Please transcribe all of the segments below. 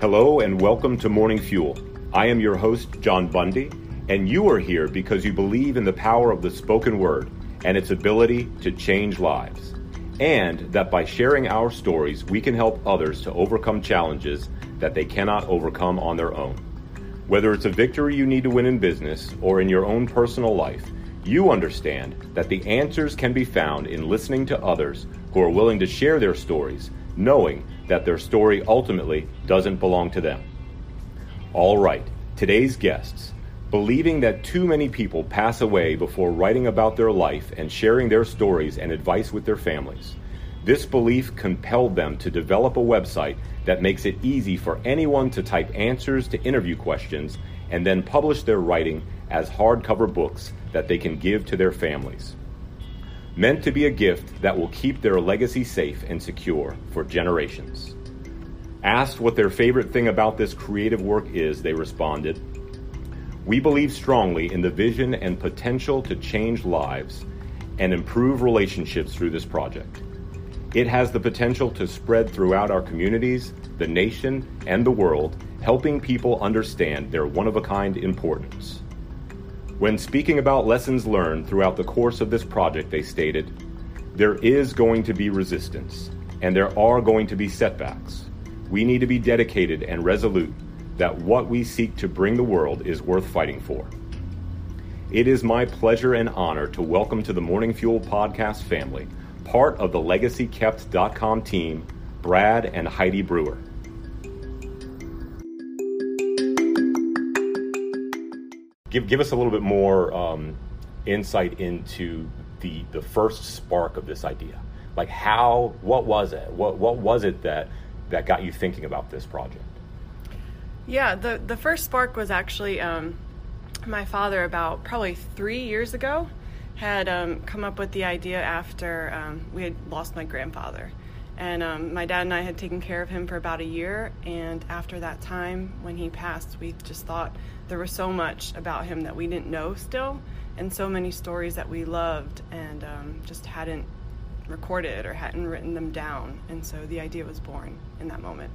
Hello and welcome to Morning Fuel. I am your host, John Bundy, and you are here because you believe in the power of the spoken word and its ability to change lives, and that by sharing our stories, we can help others to overcome challenges that they cannot overcome on their own. Whether it's a victory you need to win in business or in your own personal life, you understand that the answers can be found in listening to others who are willing to share their stories, knowing that their story ultimately doesn't belong to them. All right, today's guests. Believing that too many people pass away before writing about their life and sharing their stories and advice with their families. This belief compelled them to develop a website that makes it easy for anyone to type answers to interview questions and then publish their writing as hardcover books that they can give to their families. Meant to be a gift that will keep their legacy safe and secure for generations. Asked what their favorite thing about this creative work is, they responded, "We believe strongly in the vision and potential to change lives and improve relationships through this project. It has the potential to spread throughout our communities, the nation, and the world, helping people understand their one-of-a-kind importance." When speaking about lessons learned throughout the course of this project, they stated, "There is going to be resistance, and there are going to be setbacks. We need to be dedicated and resolute that what we seek to bring the world is worth fighting for." It is my pleasure and honor to welcome to the Morning Fuel podcast family, part of the LegacyKept.com team, Brad and Heidi Brewer. Give us a little bit more insight into the first spark of this idea. Like how, what was it? What was it that got you thinking about this project? Yeah, the first spark was actually my father about probably 3 years ago had come up with the idea after we had lost my grandfather. And my dad and I had taken care of him for about a year. And after that time, when he passed, we just thought there was so much about him that we didn't know still, and so many stories that we loved and just hadn't recorded or hadn't written them down. And so the idea was born in that moment.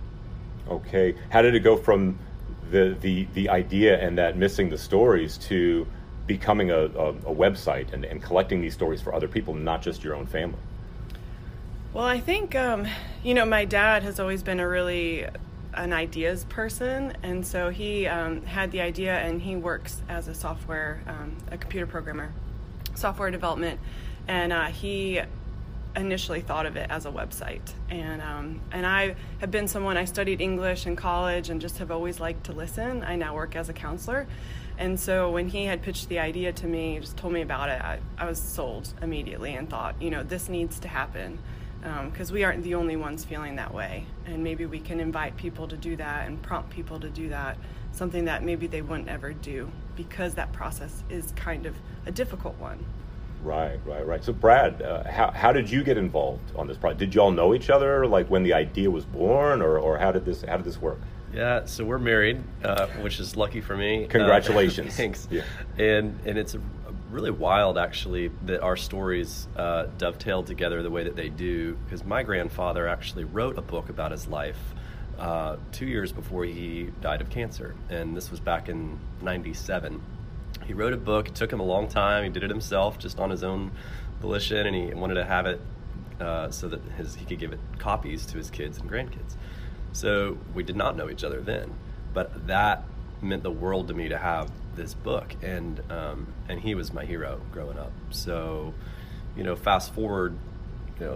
Okay. How did it go from the idea and that missing the stories to becoming a website and collecting these stories for other people, not just your own family? Well, I think, my dad has always been an ideas person. And so he had the idea, and he works as a computer programmer, software development. And he initially thought of it as a website, and I have been someone, I studied English in college and just have always liked to listen. I now work as a counselor, and so when he had pitched the idea to me, just told me about it, I was sold immediately and thought, this needs to happen, because we aren't the only ones feeling that way, and maybe we can invite people to do that and prompt people to do that, something that maybe they wouldn't ever do because that process is kind of a difficult one. Right. So Brad, how did you get involved on this project? Did y'all know each other like when the idea was born, or how did this work? Yeah, so we're married, which is lucky for me. Congratulations. Thanks. Yeah. And it's really wild actually that our stories dovetailed together the way that they do, because my grandfather actually wrote a book about his life 2 years before he died of cancer, and this was back in 97. He wrote a book. It took him a long time. He did it himself, just on his own volition, and he wanted to have it so that he could give it copies to his kids and grandkids. So we did not know each other then, but that meant the world to me to have this book, and he was my hero growing up. So, fast forward,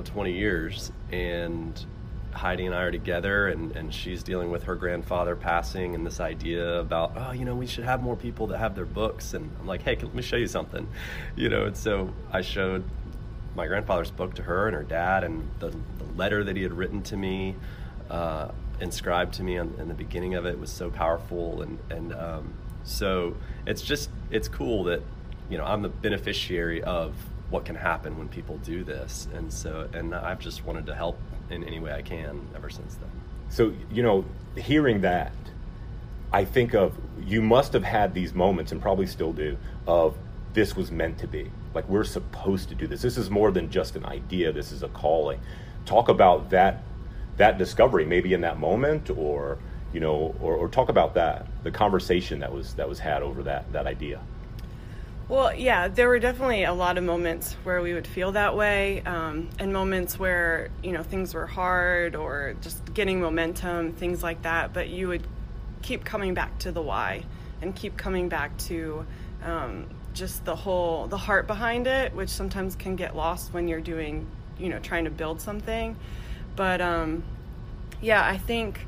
20 years, and Heidi and I are together, and she's dealing with her grandfather passing and this idea about, we should have more people that have their books. And I'm like, hey, let me show you something, And so I showed my grandfather's book to her and her dad, and the letter that he had written to me, inscribed to me in the beginning of it was so powerful. And so it's cool that, I'm the beneficiary of what can happen when people do this. And so, and I've just wanted to help in any way I can ever since then. So, hearing that, I think of, you must have had these moments, and probably still do, of this was meant to be. Like, we're supposed to do this. This is more than just an idea. This is a calling. Talk about that discovery, maybe in that moment, or you know, or talk about that, the conversation that was had over that idea. Well, yeah, there were definitely a lot of moments where we would feel that way, and moments where, you know, things were hard or just getting momentum, things like that. But you would keep coming back to the why and keep coming back to just the heart behind it, which sometimes can get lost when you're doing, you know, trying to build something. But yeah, I think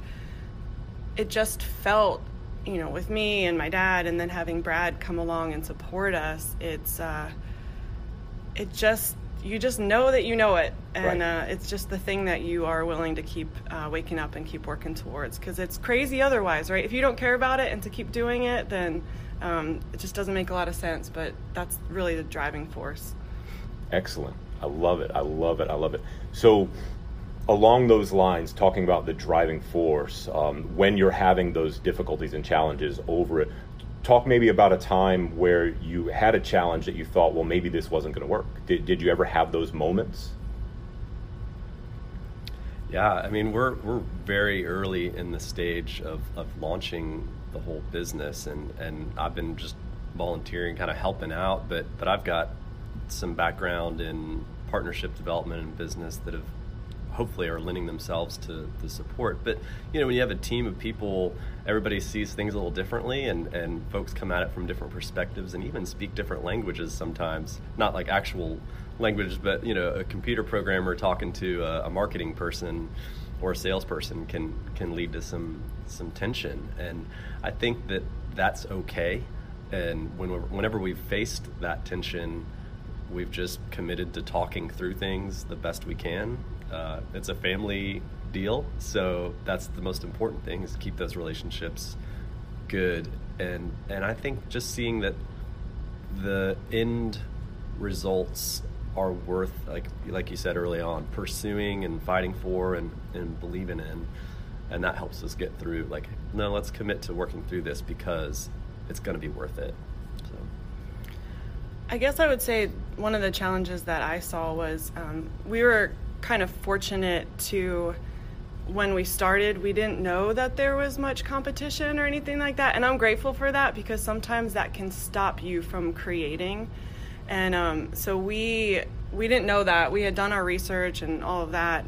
it just felt, you know, with me and my dad, and then having Brad come along and support us, it's, it just, you just know that you know it. And right. It's just the thing that you are willing to keep waking up and keep working towards, because it's crazy otherwise, right? If you don't care about it and to keep doing it, then it just doesn't make a lot of sense, but that's really the driving force. Excellent. I love it. I love it. I love it. So along those lines, talking about the driving force, when you're having those difficulties and challenges over it, talk maybe about a time where you had a challenge that you thought, well, maybe this wasn't going to work. Did you ever have those moments? Yeah, I mean, we're very early in the stage of launching the whole business, and I've been just volunteering, kind of helping out, but I've got some background in partnership development and business that have hopefully are lending themselves to the support. But, you know, when you have a team of people, everybody sees things a little differently, and folks come at it from different perspectives and even speak different languages sometimes, not like actual language, but, you know, a computer programmer talking to a marketing person or a salesperson can lead to some tension. And I think that that's okay. And whenever we've faced that tension, we've just committed to talking through things the best we can. It's a family deal, so that's the most important thing, is to keep those relationships good. And I think just seeing that the end results are worth, like you said early on, pursuing and fighting for and believing in, and that helps us get through, like, no, let's commit to working through this because it's going to be worth it. So I guess I would say one of the challenges that I saw was we were kind of fortunate to, when we started, we didn't know that there was much competition or anything like that, and I'm grateful for that, because sometimes that can stop you from creating. And so we didn't know that. We had done our research and all of that,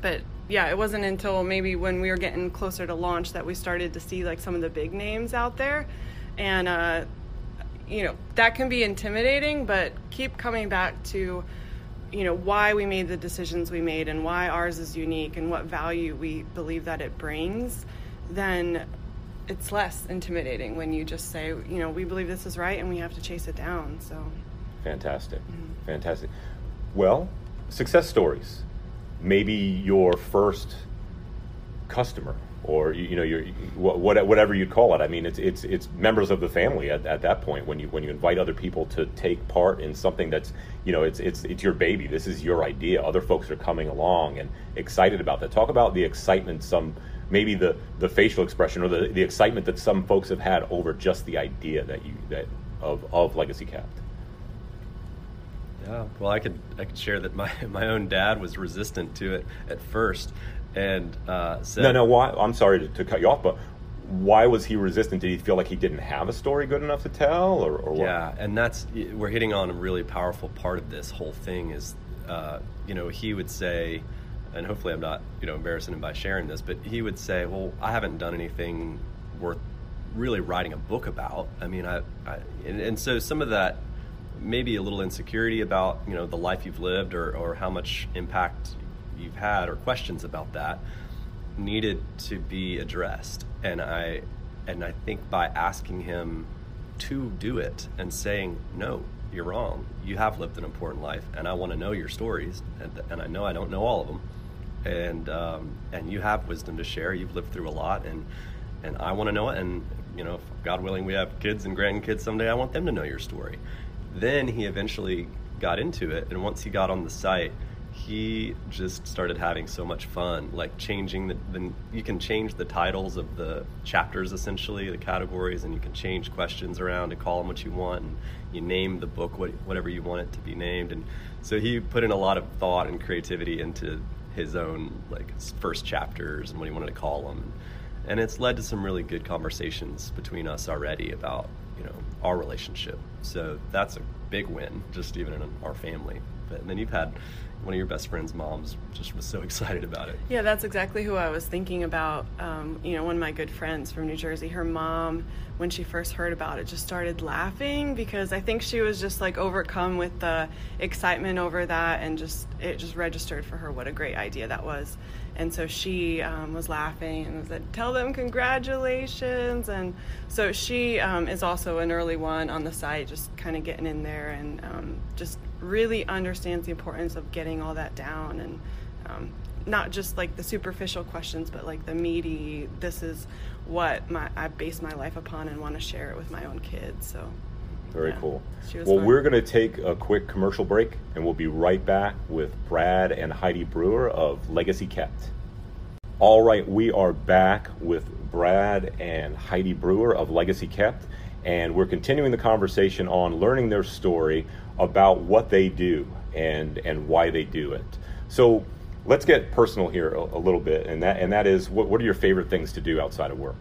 but yeah, it wasn't until maybe when we were getting closer to launch that we started to see, like, some of the big names out there. And you know, that can be intimidating, but keep coming back to, you know, why we made the decisions we made and why ours is unique and what value we believe that it brings, then it's less intimidating when you just say, you know, we believe this is right and we have to chase it down. So fantastic. Mm-hmm. Fantastic. Well, success stories. Maybe your first customer, or, you know, your whatever you'd call it. I mean, it's members of the family at that point, when you invite other people to take part in something that's, you know, it's your baby. This is your idea. Other folks are coming along and excited about that. Talk about the excitement, maybe the facial expression or the excitement that some folks have had over just the idea of Legacy Kept. Yeah, well, I could share that my own dad was resistant to it at first. And said, no, why? I'm sorry to cut you off, but why was he resistant? Did he feel like he didn't have a story good enough to tell, or what? Yeah, and we're hitting on a really powerful part of this whole thing is, you know, he would say, and hopefully I'm not, you know, embarrassing him by sharing this, but he would say, well, I haven't done anything worth really writing a book about. I mean, and so some of that, maybe a little insecurity about, you know, the life you've lived or how much impact you've had or questions about that needed to be addressed. And I think by asking him to do it and saying, no, you're wrong. You have lived an important life, and I want to know your stories. And I know I don't know all of them. And you have wisdom to share. You've lived through a lot, and I want to know it. And, you know, if God willing, we have kids and grandkids someday, I want them to know your story. Then he eventually got into it. And once he got on the site, he just started having so much fun, like changing you can change the titles of the chapters, essentially, the categories, and you can change questions around to call them what you want, and you name the book whatever you want it to be named. And so he put in a lot of thought and creativity into his own, like, first chapters and what he wanted to call them. And it's led to some really good conversations between us already about, you know, our relationship. So that's a big win, just even in our family. But then you've had one of your best friend's moms just was so excited about it. Yeah, that's exactly who I was thinking about. You know, one of my good friends from New Jersey, her mom, when she first heard about it, just started laughing because I think she was just like overcome with the excitement over that, and just it just registered for her what a great idea that was. And so she was laughing and said, "Tell them congratulations." And so she is also an early one on the site, just kind of getting in there and just really understands the importance of getting all that down, and not just like the superficial questions, but like the meaty, this is what I base my life upon and want to share it with my own kids. So Very cool. Well, fun. We're going to take a quick commercial break, and we'll be right back with Brad and Heidi Brewer of Legacy Kept. All right, we are back with Brad and Heidi Brewer of Legacy Kept, and we're continuing the conversation on learning their story about what they do and why they do it. So let's get personal here a little bit, and that is, what are your favorite things to do outside of work?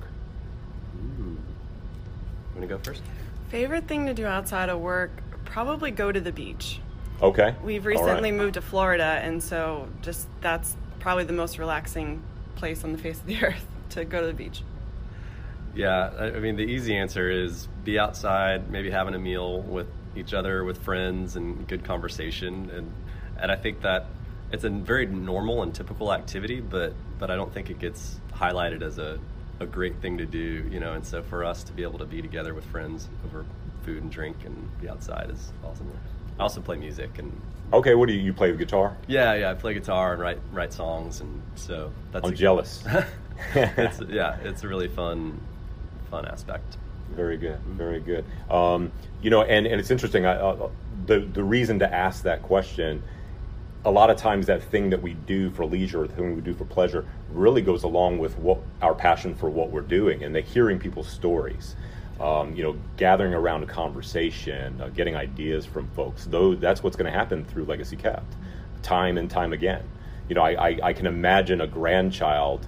Want to go first? Favorite thing to do outside of work, probably go to the beach. Okay. We've recently moved to Florida, and so just that's probably the most relaxing place on the face of the earth, to go to the beach. Yeah, I mean, the easy answer is be outside, maybe having a meal with each other, with friends, and good conversation. And I think that it's a very normal and typical activity, but I don't think it gets highlighted as a great thing to do, you know. And so for us to be able to be together with friends over food and drink and be outside is awesome. I also play music. And okay, what do you play? The guitar? Yeah, I play guitar and write songs, and so that's. I'm jealous. It's a really fun aspect. Very good, very good. You know, and it's interesting. The reason to ask that question, a lot of times that thing that we do for leisure, the thing we do for pleasure, really goes along with what our passion for what we're doing, and the hearing people's stories, you know, gathering around a conversation, getting ideas from folks. Though that's what's going to happen through Legacy Kept, time and time again. You know, I can imagine a grandchild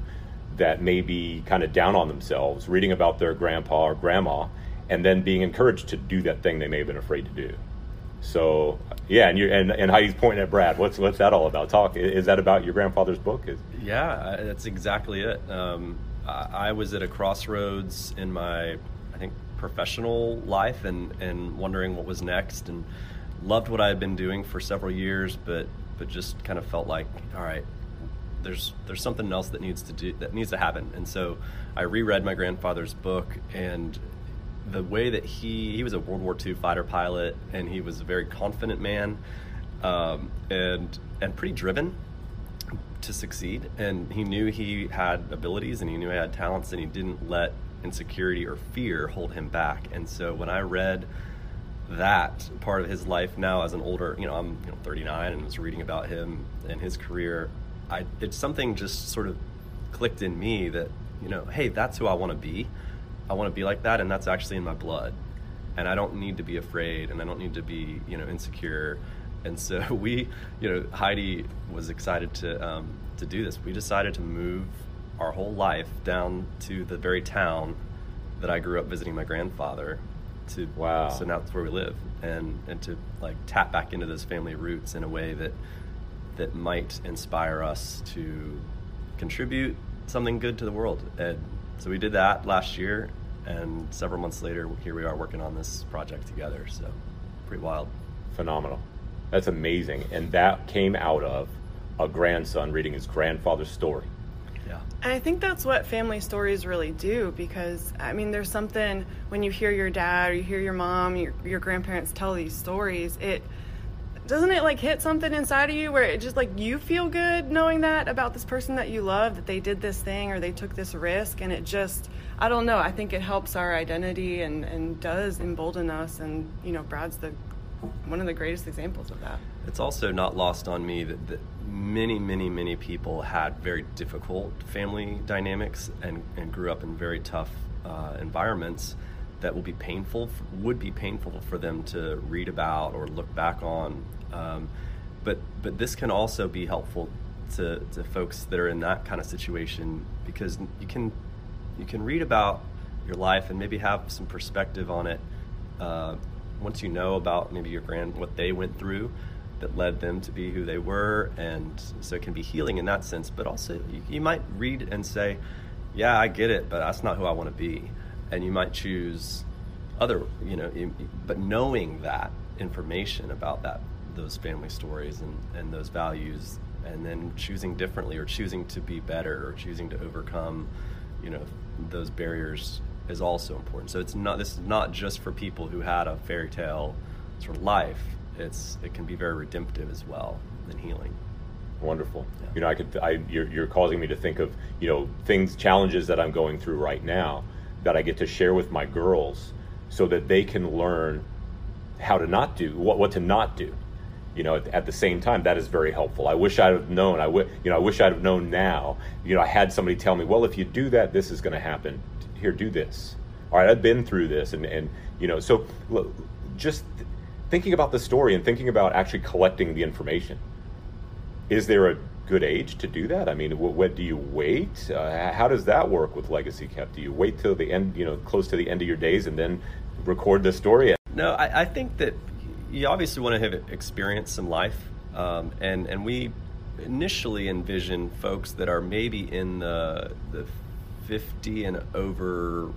that may be kind of down on themselves, reading about their grandpa or grandma, and then being encouraged to do that thing they may have been afraid to do. So yeah, and Heidi's pointing at Brad. What's that all about? Is that about your grandfather's book? Yeah, that's exactly it. I was at a crossroads in my, I think, professional life, and wondering what was next, and loved what I had been doing for several years, but just kind of felt like, all right, there's something else that needs to happen. And so I reread my grandfather's book, and the way that he was a World War II fighter pilot, and he was a very confident man, and pretty driven to succeed. And he knew he had abilities, and he knew he had talents, and he didn't let insecurity or fear hold him back. And so when I read that part of his life now as an older, you know, I'm 39 and was reading about him and his career, something just sort of clicked in me that, you know, hey, that's who I want to be. I want to be like that, and that's actually in my blood, and I don't need to be afraid, and I don't need to be, you know, insecure. And so we, you know, Heidi was excited to do this. We decided to move our whole life down to the very town that I grew up visiting my grandfather. Wow! So now that's where we live, and to like tap back into those family roots in a way that might inspire us to contribute something good to the world. And so we did that last year, and several months later, here we are working on this project together. So pretty wild. Phenomenal. That's amazing. And that came out of a grandson reading his grandfather's story. Yeah. And I think that's what family stories really do, because, I mean, there's something when you hear your dad or you hear your mom, your grandparents tell these stories, doesn't it like hit something inside of you where it just like you feel good knowing that about this person that you love, that they did this thing or they took this risk, and it just, I don't know, I think it helps our identity and does embolden us, and you know, Brad's one of the greatest examples of that. It's also not lost on me that many people had very difficult family dynamics and grew up in very tough environments that would be painful for them to read about or look back on. But this can also be helpful to folks that are in that kind of situation, because you can you can read about your life and maybe have some perspective on it once you know about maybe your grand, what they went through that led them to be who they were, and so it can be healing in that sense. But also you might read and say, yeah, I get it, but that's not who I want to be, and you might choose other, but knowing that information about that, those family stories and those values, and then choosing differently or choosing to be better or choosing to overcome those barriers is also important. So it's not, this is not just for people who had a fairy tale sort of life. It can be very redemptive as well and healing. Wonderful. Yeah. You're causing me to think of things, challenges that I'm going through right now that I get to share with my girls so that they can learn how to not do, what to not do. At the same time, that is very helpful. I wish I'd have known. I wish I'd have known now. I had somebody tell me, well, if you do that, this is going to happen. Here, do this. All right, I've been through this, so just thinking about the story and thinking about actually collecting the information. Is there a good age to do that? I mean, what do you wait? How does that work with LegacyKept? Do you wait till the end, close to the end of your days, and then record the story? No, I think that you obviously want to have experienced some life, and we initially envision folks that are maybe in the 50 and over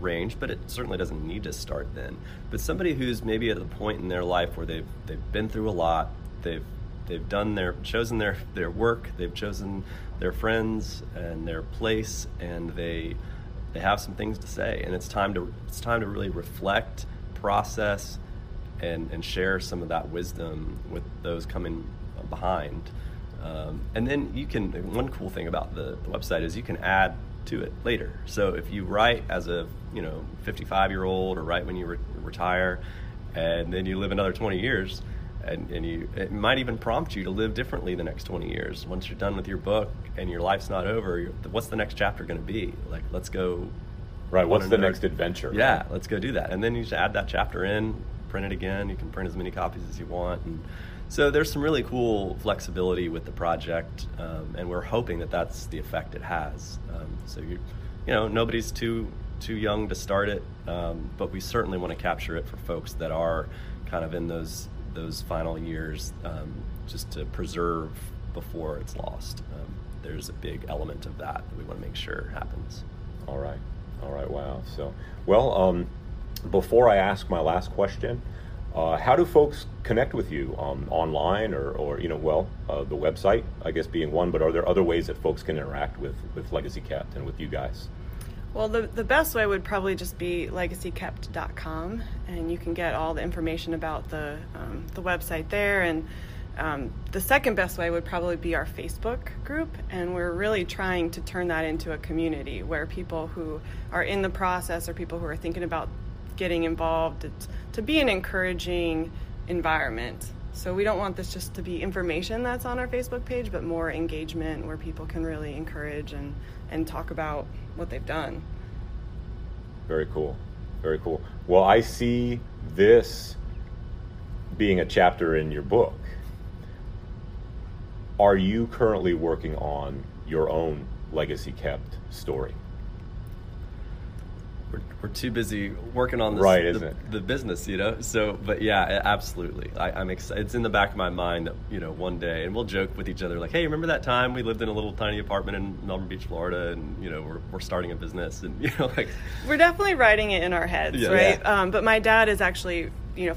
range, but it certainly doesn't need to start then. But somebody who's maybe at the point in their life where they've been through a lot, they've done chosen their work, they've chosen their friends and their place, and they have some things to say, and it's time to really reflect, process, and share some of that wisdom with those coming behind. And then one cool thing about the website is you can add to it later. So if you write as a 55-year-old, or write when you retire, and then you live another 20 years, and it might even prompt you to live differently the next 20 years. Once you're done with your book and your life's not over, what's the next chapter going to be? Like, let's go. Right. What's the next adventure? Yeah. Right? Let's go do that. And then you just add that chapter in, print it again. You can print as many copies as you want. And so there's some really cool flexibility with the project, and we're hoping that that's the effect it has. So nobody's too young to start it, but we certainly want to capture it for folks that are kind of in those final years, just to preserve before it's lost. There's a big element of that we want to make sure happens. All right. Wow. So, well, before I ask my last question, how do folks connect with you online or the website, I guess, being one, but are there other ways that folks can interact with LegacyKept and with you guys? Well, the best way would probably just be LegacyKept.com, and you can get all the information about the website there. And the second best way would probably be our Facebook group, and we're really trying to turn that into a community where people who are in the process or people who are thinking about getting involved, to be an encouraging environment. So we don't want this just to be information that's on our Facebook page, but more engagement where people can really encourage and talk about what they've done. Very cool. Very cool. Well, I see this being a chapter in your book. Are you currently working on your own LegacyKept story? We're too busy working on this, right, the business, So, but yeah, absolutely. I'm excited. It's in the back of my mind that, one day, and we'll joke with each other like, hey, remember that time we lived in a little tiny apartment in Melbourne Beach, Florida, and, we're starting a business, and, We're definitely writing it in our heads, yeah, right? Yeah. But my dad is actually,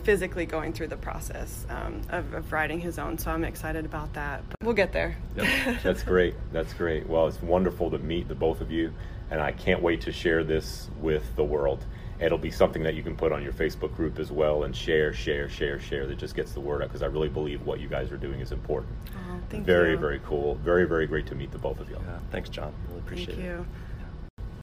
physically going through the process of writing his own, so I'm excited about that. But we'll get there. Yep. That's great. Well, it's wonderful to meet the both of you. And I can't wait to share this with the world. It'll be something that you can put on your Facebook group as well, and share, that just gets the word out, because I really believe what you guys are doing is important. Oh, thank you. Very, very cool. Very, very great to meet the both of you. Yeah, thanks, John. Really appreciate it. Thank you.